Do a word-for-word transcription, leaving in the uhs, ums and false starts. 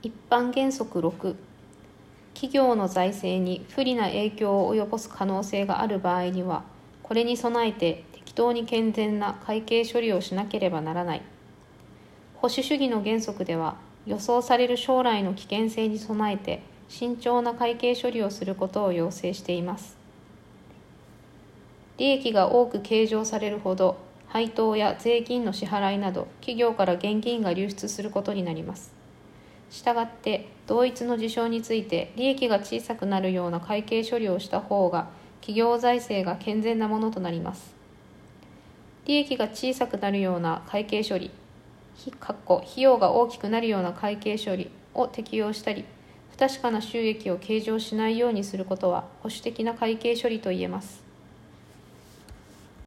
一般原則ろく、企業の財政に不利な影響を及ぼす可能性がある場合には、これに備えて適当に健全な会計処理をしなければならない。保守主義の原則では、予想される将来の危険性に備えて慎重な会計処理をすることを要請しています。利益が多く計上されるほど、配当や税金の支払いなど、企業から現金が流出することになります。したがって、同一の事象について利益が小さくなるような会計処理をした方が、企業財政が健全なものとなります。利益が小さくなるような会計処理、費用が大きくなるような会計処理を適用したり、不確かな収益を計上しないようにすることは保守的な会計処理といえます。